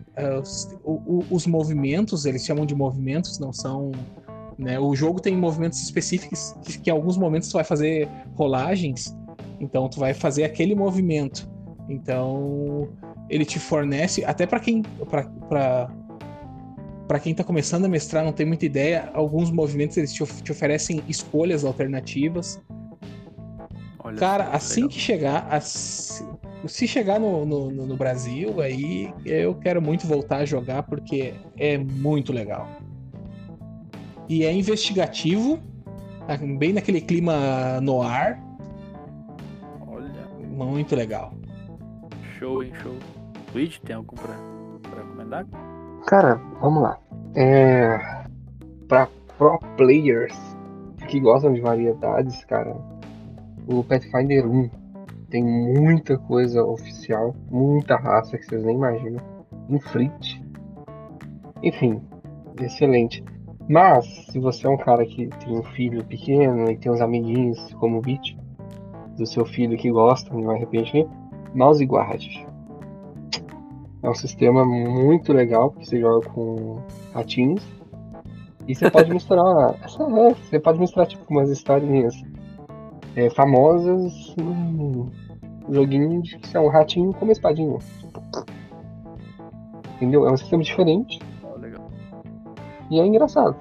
os movimentos, eles chamam de movimentos, não são, né, o jogo tem movimentos específicos que em alguns momentos tu vai fazer rolagens, então tu vai fazer aquele movimento, então ele te fornece, até para quem tá começando a mestrar, não tem muita ideia, alguns movimentos eles te oferecem escolhas alternativas. Olha, cara, assim que chegar, se chegar no Brasil, aí eu quero muito voltar a jogar, porque é muito legal. E é investigativo, bem naquele clima noir. Olha. Muito legal. Show, hein, show. Luigi, tem algum pra recomendar? Cara, vamos lá. Pra pro players que gostam de variedades, cara, o Pathfinder 1 tem muita coisa oficial, muita raça que vocês nem imaginam. Inflict. Enfim, excelente. Mas, se você é um cara que tem um filho pequeno e tem uns amiguinhos como o Bit, do seu filho que gosta de um RPG, mouse guard. É um sistema muito legal, porque você joga com ratinhos. E você pode misturar. Você pode misturar tipo umas historinhas famosas num joguinho de que são um ratinho com uma espadinha. Entendeu? É um sistema diferente. Legal. E é engraçado.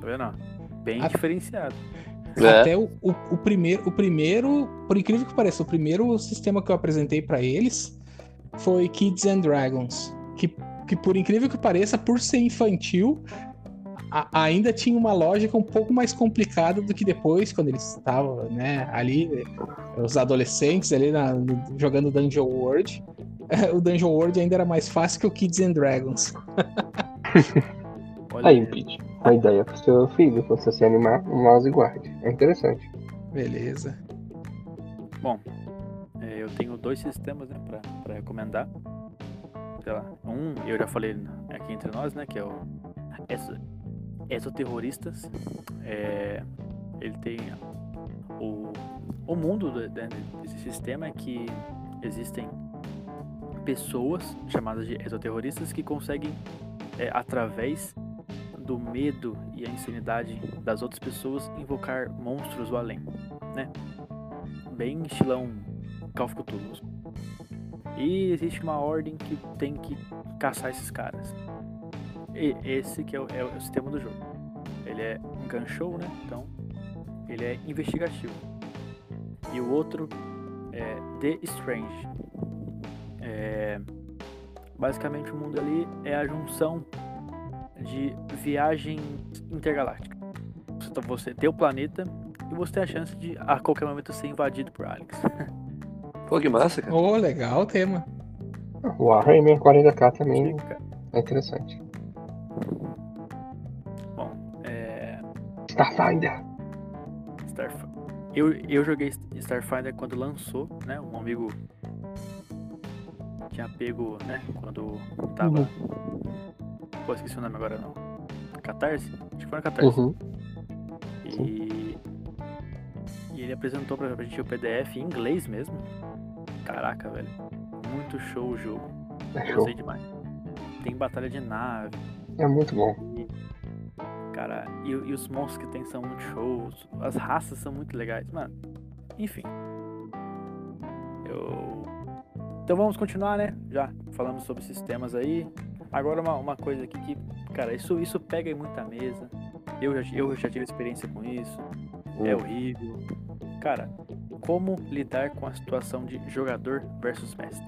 Tá vendo? Bem diferenciado. Até o primeiro, por incrível que pareça, o primeiro sistema que eu apresentei pra eles foi Kids and Dragons, que por incrível que pareça, por ser infantil, ainda tinha uma lógica um pouco mais complicada do que depois, quando eles estavam, né, ali, os adolescentes ali jogando Dungeon World. O Dungeon World ainda era mais fácil que o Kids and Dragons. Olha aí, Pete, a ideia pro seu filho, quando você se animar, um mouse guard. É interessante. Beleza. Bom, eu tenho dois sistemas, né, pra recomendar. Sei lá, um, eu já falei aqui entre nós, né, que é o exoterroristas. Ele tem o mundo desse sistema é que existem pessoas chamadas de exoterroristas que conseguem, através do medo e a insanidade das outras pessoas, invocar monstros do além, né? Bem estilão Call of Cthulhu. E existe uma ordem que tem que caçar esses caras. E esse que é o sistema do jogo. ele é gun show, né? Então, ele é investigativo. E o outro é The Strange. Basicamente, o mundo ali é a junção de viagem intergaláctica. Você tem o planeta e você tem a chance de, a qualquer momento, ser invadido por aliens. Pô, que massa, cara. Oh, legal o tema. O Warhammer 40k também é interessante. Bom, Starfinder. Eu joguei Starfinder quando lançou, né? Um amigo tinha pego, né? Quando tava... Pô, esqueci o nome agora, não. Catarse? Acho que foi na Catarse. Uhum. E ele apresentou pra gente o PDF em inglês mesmo. Caraca, velho. Muito show o jogo. Gostei demais. Tem batalha de nave. É muito bom. Cara, e os monstros que tem são muito shows. As raças são muito legais, mano. Enfim. Então vamos continuar, né? Já falamos sobre esses temas aí. Agora uma coisa aqui que, cara, isso pega em muita mesa. Eu já tive experiência com isso. É horrível. Cara, como lidar com a situação de jogador versus mestre?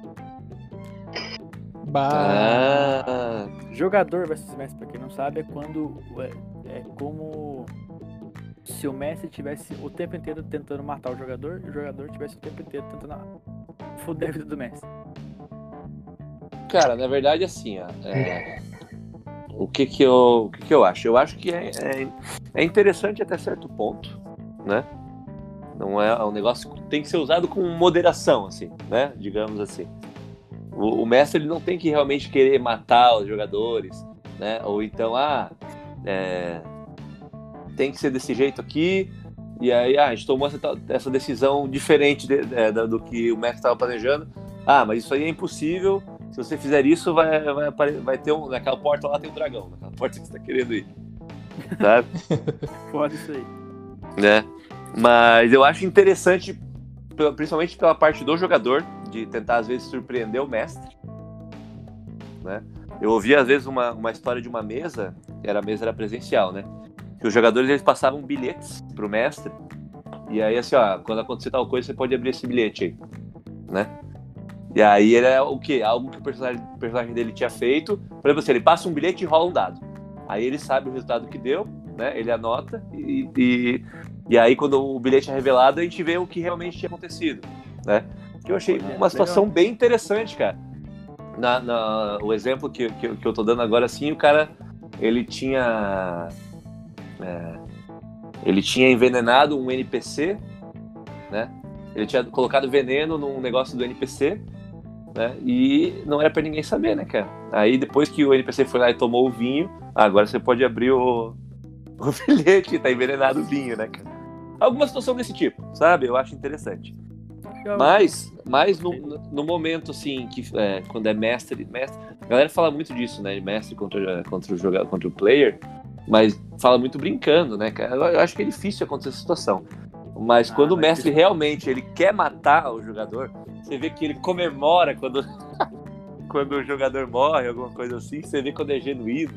Jogador versus mestre, pra quem não sabe, é quando... É como se o mestre tivesse o tempo inteiro tentando matar o jogador e o jogador tivesse o tempo inteiro tentando foder a vida do mestre. Cara, na verdade, assim, o que eu acho? Eu acho que é interessante até certo ponto, né? Não é um negócio que tem que ser usado com moderação, assim, né? Digamos assim. O mestre, ele não tem que realmente querer matar os jogadores, né? Ou então, tem que ser desse jeito aqui, e aí, a gente tomou essa decisão diferente do que o mestre estava planejando. Ah, mas isso aí é impossível. Se você fizer isso, vai ter um... Naquela porta lá tem um dragão. Naquela porta que você tá querendo ir. Sabe? Pode isso aí. Né? Mas eu acho interessante, principalmente pela parte do jogador, de tentar, às vezes, surpreender o mestre. Né? Eu ouvi, às vezes, uma história de uma mesa, a mesa era presencial, né? Que os jogadores, eles passavam bilhetes pro mestre. E aí, assim, ó, quando acontecer tal coisa, você pode abrir esse bilhete aí. Né? E aí ele é o quê? Algo que o personagem dele tinha feito. Por exemplo, assim, ele passa um bilhete e rola um dado. Aí ele sabe o resultado que deu, né? Ele anota e aí quando o bilhete é revelado, a gente vê o que realmente tinha acontecido, né? Que eu achei uma situação bem interessante, cara. O exemplo que eu tô dando agora, assim, o cara, ele tinha envenenado um NPC, né? Ele tinha colocado veneno num negócio do NPC, né? E não era pra ninguém saber, né, cara? Aí depois que o NPC foi lá e tomou o vinho, agora você pode abrir o bilhete, tá envenenado o vinho, né, cara? Alguma situação desse tipo, sabe? Eu acho interessante. Mas no momento, assim, que, quando é mestre... A galera fala muito disso, né? Mestre contra o jogador, contra o player, mas fala muito brincando, né, cara? Eu acho que é difícil acontecer essa situação. Mas quando o mestre realmente ele quer matar o jogador, você vê que ele comemora quando o jogador morre, alguma coisa assim, você vê quando é genuíno.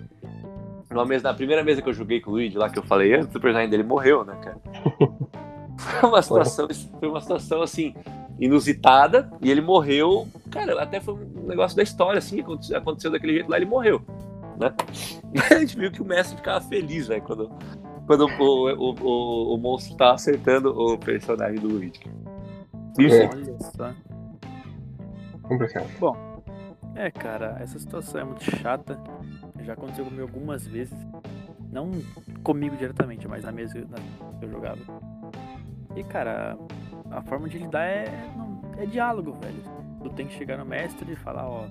Na primeira mesa que eu joguei com o Luigi, lá que eu falei antes, o personagem dele morreu, né, cara? Foi uma situação, assim, inusitada, e ele morreu, cara, até foi um negócio da história, assim, aconteceu daquele jeito lá, ele morreu, né? E a gente viu que o mestre ficava feliz, velho, quando o monstro tá acertando o personagem do Luigi. Olha só. Complicado. Bom, cara, essa situação é muito chata. Já aconteceu comigo algumas vezes. Não comigo diretamente, mas na mesa que eu jogava. E, cara, a forma de lidar é diálogo, velho. Tu tem que chegar no mestre e falar, ó,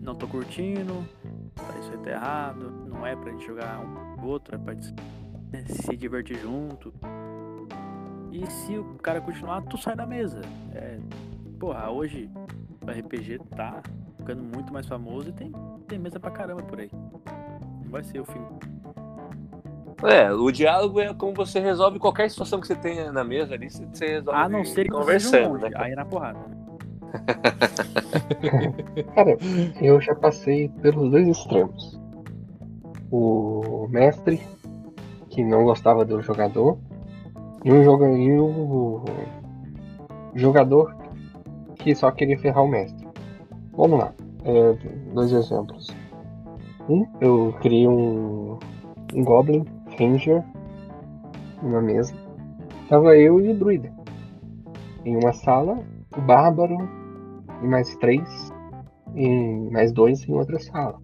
não tô curtindo, isso aí tá errado, não é pra gente jogar um pro outro, é pra gente se divertir junto. E se o cara continuar, tu sai da mesa. Porra, hoje o RPG tá ficando muito mais famoso e tem mesa pra caramba por aí. Não vai ser o fim. O diálogo é como você resolve qualquer situação que você tenha na mesa ali, você resolve. A não ser conversando, né? Aí é na porrada. Cara, eu já passei pelos dois extremos. O mestre que não gostava do jogador, e um jogador que só queria ferrar o mestre. Vamos lá, dois exemplos. Eu criei um Goblin Ranger numa mesa. Tava eu e o druida em uma sala, o bárbaro e mais três, e mais dois em outra sala,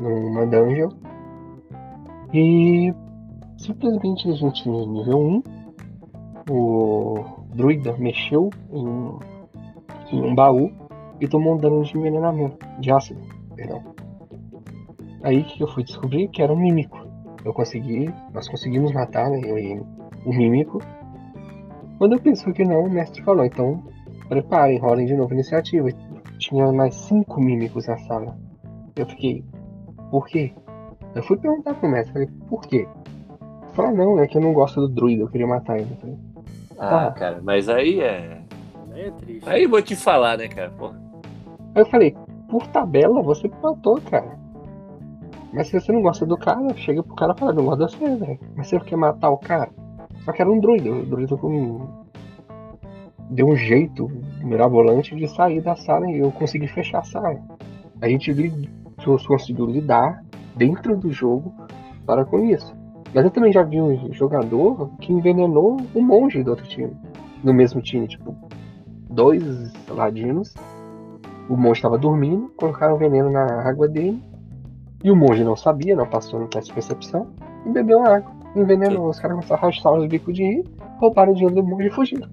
numa dungeon. E simplesmente a gente, nível 1, o druida mexeu em um baú e tomou um dano de envenenamento, de ácido, perdão. Aí que eu fui descobrir que era um mímico. Nós conseguimos matar, né, eu e o mímico. Quando eu penso que não, o mestre falou, então preparem, rolem de novo a iniciativa. Tinha mais 5 mímicos na sala. Eu fiquei, por quê? Eu fui perguntar pro mestre, falei, por quê? Ele falou, não, é que eu não gosto do druida, eu queria matar ele. Falei, ah, cara, mas aí é triste. Aí vou te falar, né, cara, porra. Aí eu falei, por tabela você matou, cara. Mas se você não gosta do cara, chega pro cara e fala, não gosto de você, velho. Mas você quer matar o cara? Só que era um druida, o druida deu um jeito mirabolante de sair da sala e eu consegui fechar a sala. A gente conseguiu lidar dentro do jogo para com isso. Mas eu também já vi um jogador que envenenou um monge do outro time, no mesmo time, tipo, 2 ladinos, o monge estava dormindo, colocaram veneno na água dele, e o monge não sabia, não passou no teste de percepção, e bebeu a água, envenenou, os caras começaram a arrastar os bicos de rir, roubaram o dinheiro do monge e fugiram.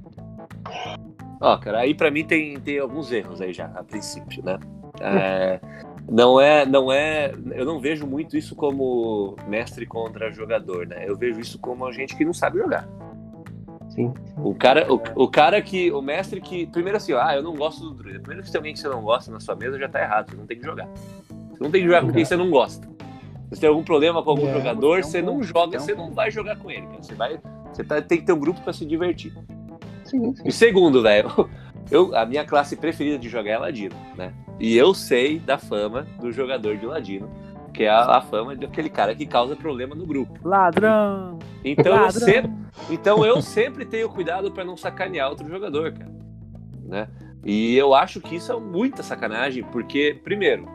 Ó, cara, aí pra mim tem alguns erros aí já, a princípio, né? Eu não vejo muito isso como mestre contra jogador, né? Eu vejo isso como gente que não sabe jogar. Sim. O mestre que, primeiro assim, eu não gosto do druida. Primeiro que se tem alguém que você não gosta na sua mesa, já tá errado, você não tem que jogar. Você não tem que jogar com quem você não gosta. Se você tem algum problema com algum jogador, você não joga, você não vai jogar com ele, cara. Tem que ter um grupo pra se divertir. Sim, sim. E segundo, velho, a minha classe preferida de jogar é ladino, né? E eu sei da fama do jogador de ladino, que é a fama daquele cara que causa problema no grupo. Ladrão! Então eu sempre tenho cuidado pra não sacanear outro jogador, cara. Né? E eu acho que isso é muita sacanagem, porque, primeiro,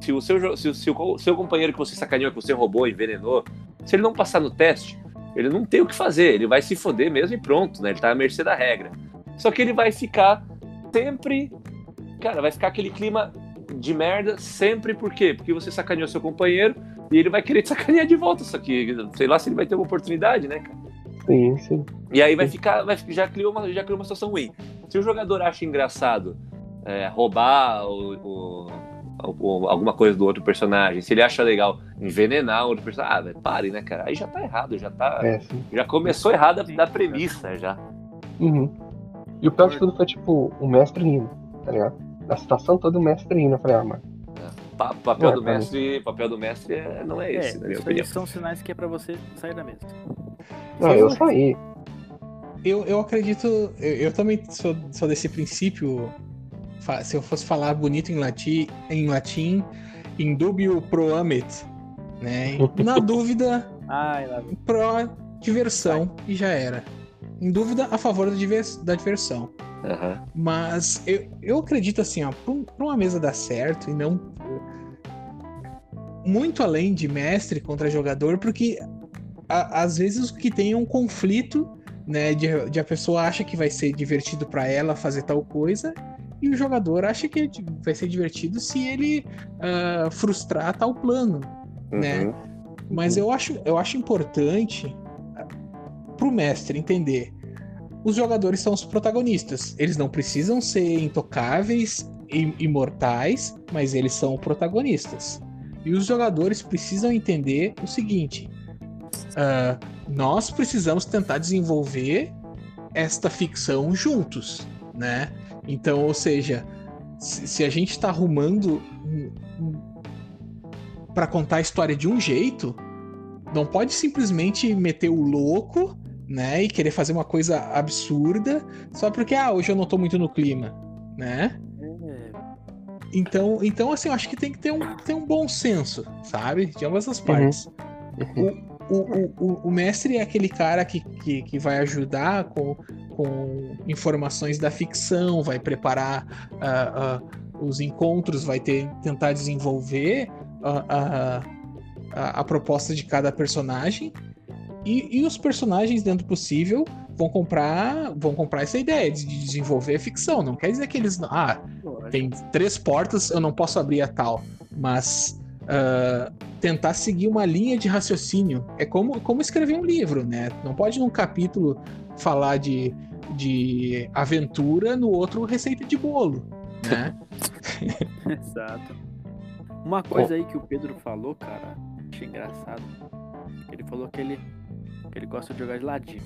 se o seu companheiro que você sacaneou, que você roubou, envenenou, se ele não passar no teste, ele não tem o que fazer, ele vai se foder mesmo e pronto, né? Ele tá à mercê da regra. Só que ele vai ficar sempre... Cara, vai ficar aquele clima de merda sempre, por quê? Porque você sacaneou seu companheiro e ele vai querer te sacanear de volta, só que sei lá se ele vai ter uma oportunidade, né, cara? Sim, sim. E aí vai ficar... Já criou uma situação ruim. Se o jogador acha engraçado roubar ou alguma coisa do outro personagem, se ele acha legal envenenar o outro personagem, pare, né, cara? Aí já tá errado, já começou errada da premissa, já. Uhum. E o pior de tudo foi, tipo, o mestre rindo, tá ligado? A situação toda o mestre rindo, eu falei, mano. Papel do mestre não é esse, na minha opinião. São sinais que é pra você sair da mesa. Não, eu saí. Eu acredito, eu também sou desse princípio. Se eu fosse falar bonito em latim, in dubio pro amet, né? Na dúvida, pro diversão, e já era. Em dúvida, a favor da diversão. Uhum. Mas eu acredito assim, ó, pra uma mesa dar certo e não muito além de mestre contra jogador, porque às vezes o que tem é um conflito, né, de a pessoa acha que vai ser divertido pra ela fazer tal coisa, e o jogador acha que vai ser divertido se ele frustrar tal plano, né? Mas eu acho importante pro mestre entender: os jogadores são os protagonistas. Eles não precisam ser intocáveis e imortais, mas eles são protagonistas. E os jogadores precisam entender o seguinte: nós precisamos tentar desenvolver esta ficção juntos, né? Então, ou seja, se a gente está arrumando para contar a história de um jeito, não pode simplesmente meter o louco, né, e querer fazer uma coisa absurda só porque, hoje eu não tô muito no clima, né? Então assim, eu acho que tem que ter um bom senso, sabe? De ambas as partes. Uhum. O mestre é aquele cara que vai ajudar com informações da ficção, vai preparar os encontros, vai tentar desenvolver a proposta de cada personagem, e os personagens, dentro do possível, vão comprar essa ideia de desenvolver a ficção. Não quer dizer que eles... tem 3 portas, eu não posso abrir a tal, mas... tentar seguir uma linha de raciocínio é como escrever um livro, né? Não pode num capítulo falar de aventura, no outro receita de bolo, né? Exato. Uma coisa aí que o Pedro falou, cara, achei engraçado. Ele falou que ele gosta de jogar de ladino.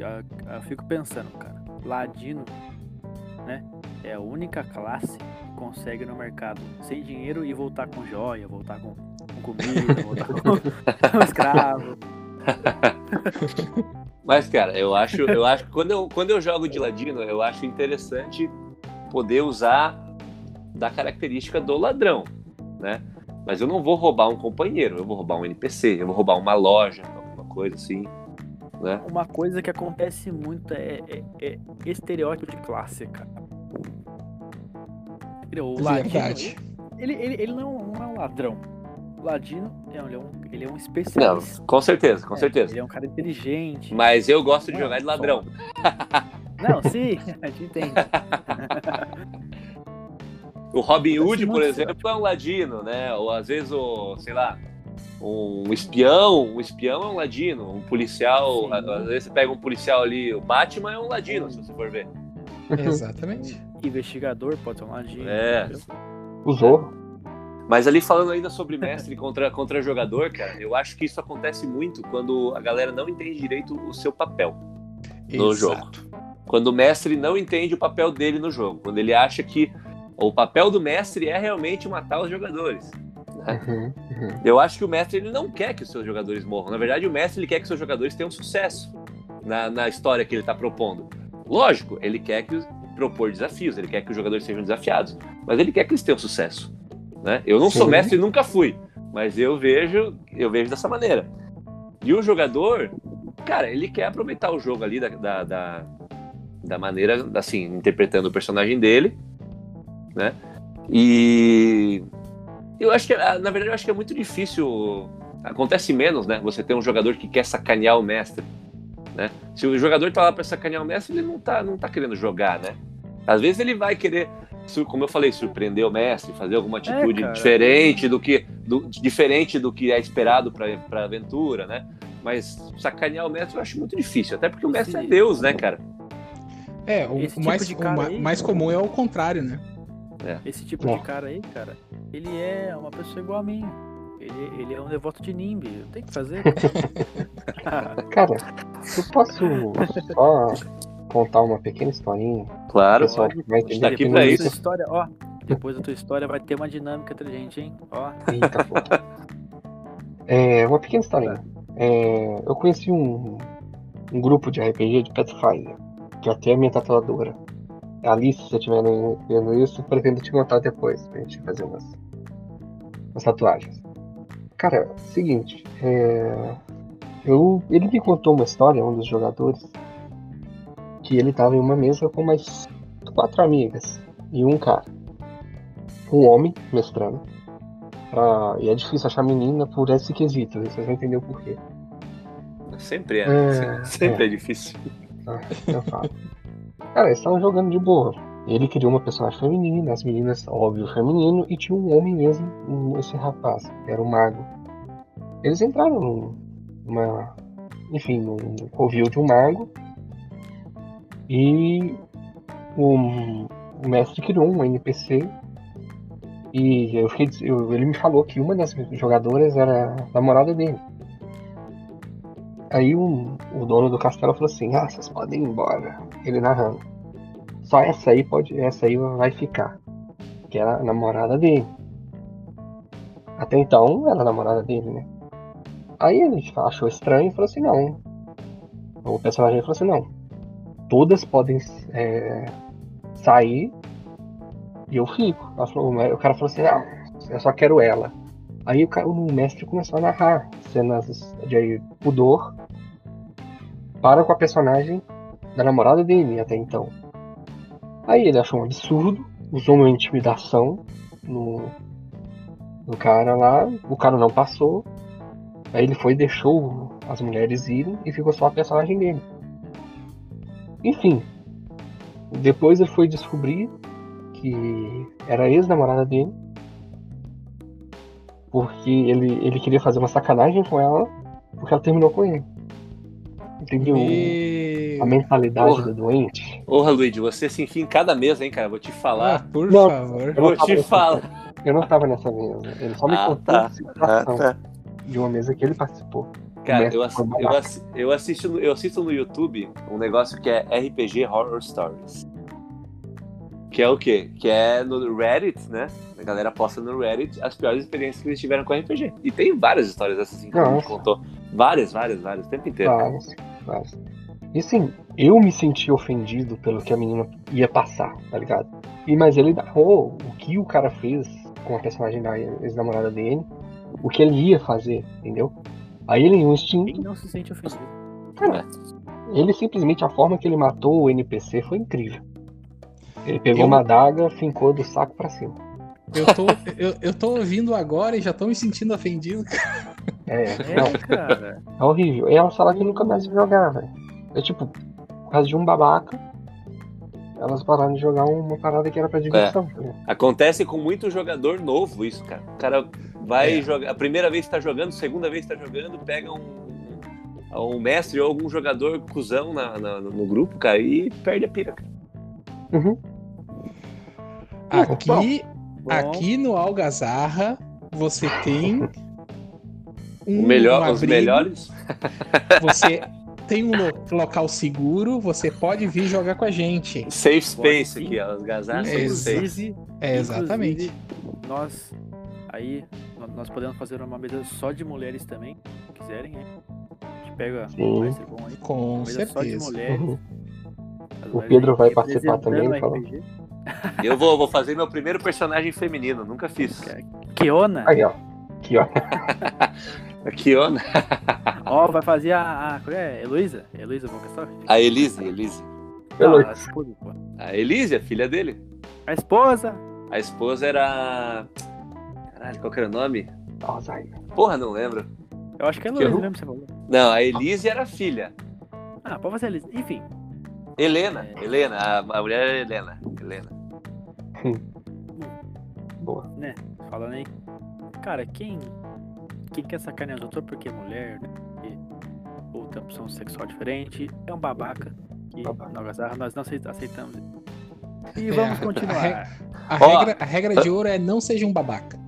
Eu fico pensando, cara, ladino, né, é a única classe consegue no mercado sem dinheiro e voltar com joia, voltar com comida, voltar com escravo. Mas, cara, eu acho que quando eu jogo de ladino, eu acho interessante poder usar da característica do ladrão, né? Mas eu não vou roubar um companheiro, eu vou roubar um NPC, eu vou roubar uma loja, alguma coisa assim, né? Uma coisa que acontece muito é estereótipo de classe, cara. O ladino, ele não é um ladrão. O ladino ele é um especialista. Não, com certeza. Ele é um cara inteligente. Mas eu gosto de jogar de ladrão. Não, sim, a gente entende. O Robin Hood, por exemplo, é um ladino, né? Ou às vezes, um espião é um ladino. Um policial, sim. Às vezes você pega um policial ali, o Batman é um ladino, se você for ver. Exatamente. Investigador, pode ser um ladino. É. Usou. Mas ali falando ainda sobre mestre contra jogador, cara, eu acho que isso acontece muito quando a galera não entende direito o seu papel no jogo. Quando o mestre não entende o papel dele no jogo. Quando ele acha que o papel do mestre é realmente matar os jogadores. Né? Uhum. Eu acho que o mestre ele não quer que os seus jogadores morram. Na verdade, o mestre ele quer que os seus jogadores tenham sucesso na história que ele está propondo. Lógico, ele quer que propor desafios, ele quer que os jogadores sejam desafiados, mas ele quer que eles tenham sucesso, né? Eu não sou mestre e nunca fui, mas eu vejo dessa maneira. E o jogador, cara, ele quer aproveitar o jogo ali da maneira, assim, interpretando o personagem dele, né? E eu acho que, na verdade, eu acho que é muito difícil, acontece menos, né? Você ter um jogador que quer sacanear o mestre, né? Se o jogador tá lá pra sacanear o mestre, ele não tá querendo jogar, né? Às vezes ele vai querer, como eu falei, surpreender o mestre, fazer alguma atitude diferente do que é esperado pra aventura, né? Mas sacanear o mestre eu acho muito difícil, até porque o mestre é Deus, né, cara? É, o mais comum é o contrário, né? É. Esse tipo de cara aí, cara, ele é uma pessoa igual a mim. Ele é um devoto de Nimbi, eu tenho que fazer. Cara, eu posso só contar uma pequena historinha? Claro, pessoal, vai ter aqui pra isso. História, ó, depois da tua história vai ter uma dinâmica inteligente, hein? Ó. Eita, pô. Uma pequena historinha. Eu conheci um grupo de RPG de Pathfinder, que até é minha tatuadora. Alice, se você estiver vendo isso, pretendo te contar depois, pra gente fazer umas tatuagens. Cara, seguinte, ele me contou uma história, um dos jogadores, que ele tava em uma mesa com mais 4 amigas e um cara, um homem mestrando, e é difícil achar menina por esse quesito, vocês vão entender o porquê. Sempre é difícil. Eu falo. Cara, eles estavam jogando de boa, ele criou uma personagem feminina, as meninas, óbvio, feminino, e tinha um homem mesmo, esse rapaz, que era um mago. Eles entraram num covil de um mago, e o mestre criou um NPC, e ele me falou que uma das jogadoras era a namorada dele. Aí o dono do castelo falou assim, vocês podem ir embora, ele narrando. Só essa aí vai ficar, que era a namorada dele. Até então era a namorada dele, né? Aí ele achou estranho e falou assim, não. O personagem falou assim, não. Todas podem sair e eu fico. O cara falou assim, não, eu só quero ela. Aí o mestre começou a narrar cenas de pudor para com a personagem da namorada dele até então. Aí ele achou um absurdo, usou uma intimidação no cara lá, o cara não passou. Aí ele foi e deixou as mulheres irem e ficou só a personagem dele. Enfim, depois ele foi descobrir que era a ex-namorada dele, porque ele queria fazer uma sacanagem com ela, porque ela terminou com ele. Entendeu? A mentalidade do doente. Porra, Luigi, você se enfia em cada mesa, hein, cara? Vou te falar. Por favor. Eu vou te falar. Eu não tava nessa mesa. Ele só me contou a situação de uma mesa que ele participou. Cara, eu assisto no YouTube um negócio que é RPG Horror Stories. Que é o quê? Que é no Reddit, né? A galera posta no Reddit as piores experiências que eles tiveram com RPG. E tem várias histórias dessas que a gente contou. Várias, o tempo inteiro. Várias. E assim, eu me senti ofendido pelo que a menina ia passar, tá ligado? Mas ele narrou o que o cara fez com a personagem da ex-namorada dele, o que ele ia fazer, entendeu? Aí ele, um instinto... Quem não se sente ofendido? Cara, ele simplesmente, a forma que ele matou o NPC foi incrível. Ele pegou uma adaga, fincou do saco pra cima. Eu tô ouvindo agora e já tô me sentindo ofendido, cara. Cara. É horrível. E ela fala que nunca mais jogar, velho. É tipo, por causa de um babaca, elas pararam de jogar uma parada que era pra diversão. É. Acontece com muito jogador novo isso, cara. O cara vai jogar, a primeira vez que tá jogando, segunda vez que tá jogando, pega um mestre ou algum jogador cuzão no grupo, cara, e perde a pira, cara. Uhum. Aqui no Algazarra você tem os melhores. Você tem um local seguro, você pode vir jogar com a gente. Safe space aqui, Algazarra. Exatamente. Nós podemos fazer uma mesa só de mulheres também, se quiserem, né? A gente pega um mestre bom aí. Com certeza. Só de mulheres. O Pedro vai participar também, fala. Eu vou fazer meu primeiro personagem feminino, nunca fiz. Kiona? Aí, ó. Kiona. Ó, vai fazer a Heloísa? Heloísa, vou caçar? A Elise. A Elise, a filha dele. A esposa. A esposa era... Caralho, qual que era o nome? Porra, não lembro. Eu acho que é Heloísa mesmo, você falou. Não, a Elise era a filha. Ah, pode fazer a Elise. Enfim. Helena, a mulher é Helena. Boa. Né, falando aí. Cara, quem quer sacanear os outros porque é mulher, né? Ou tem opção sexual diferente, é um babaca. E nós não aceitamos. E vamos continuar. A regra de ouro é não seja um babaca.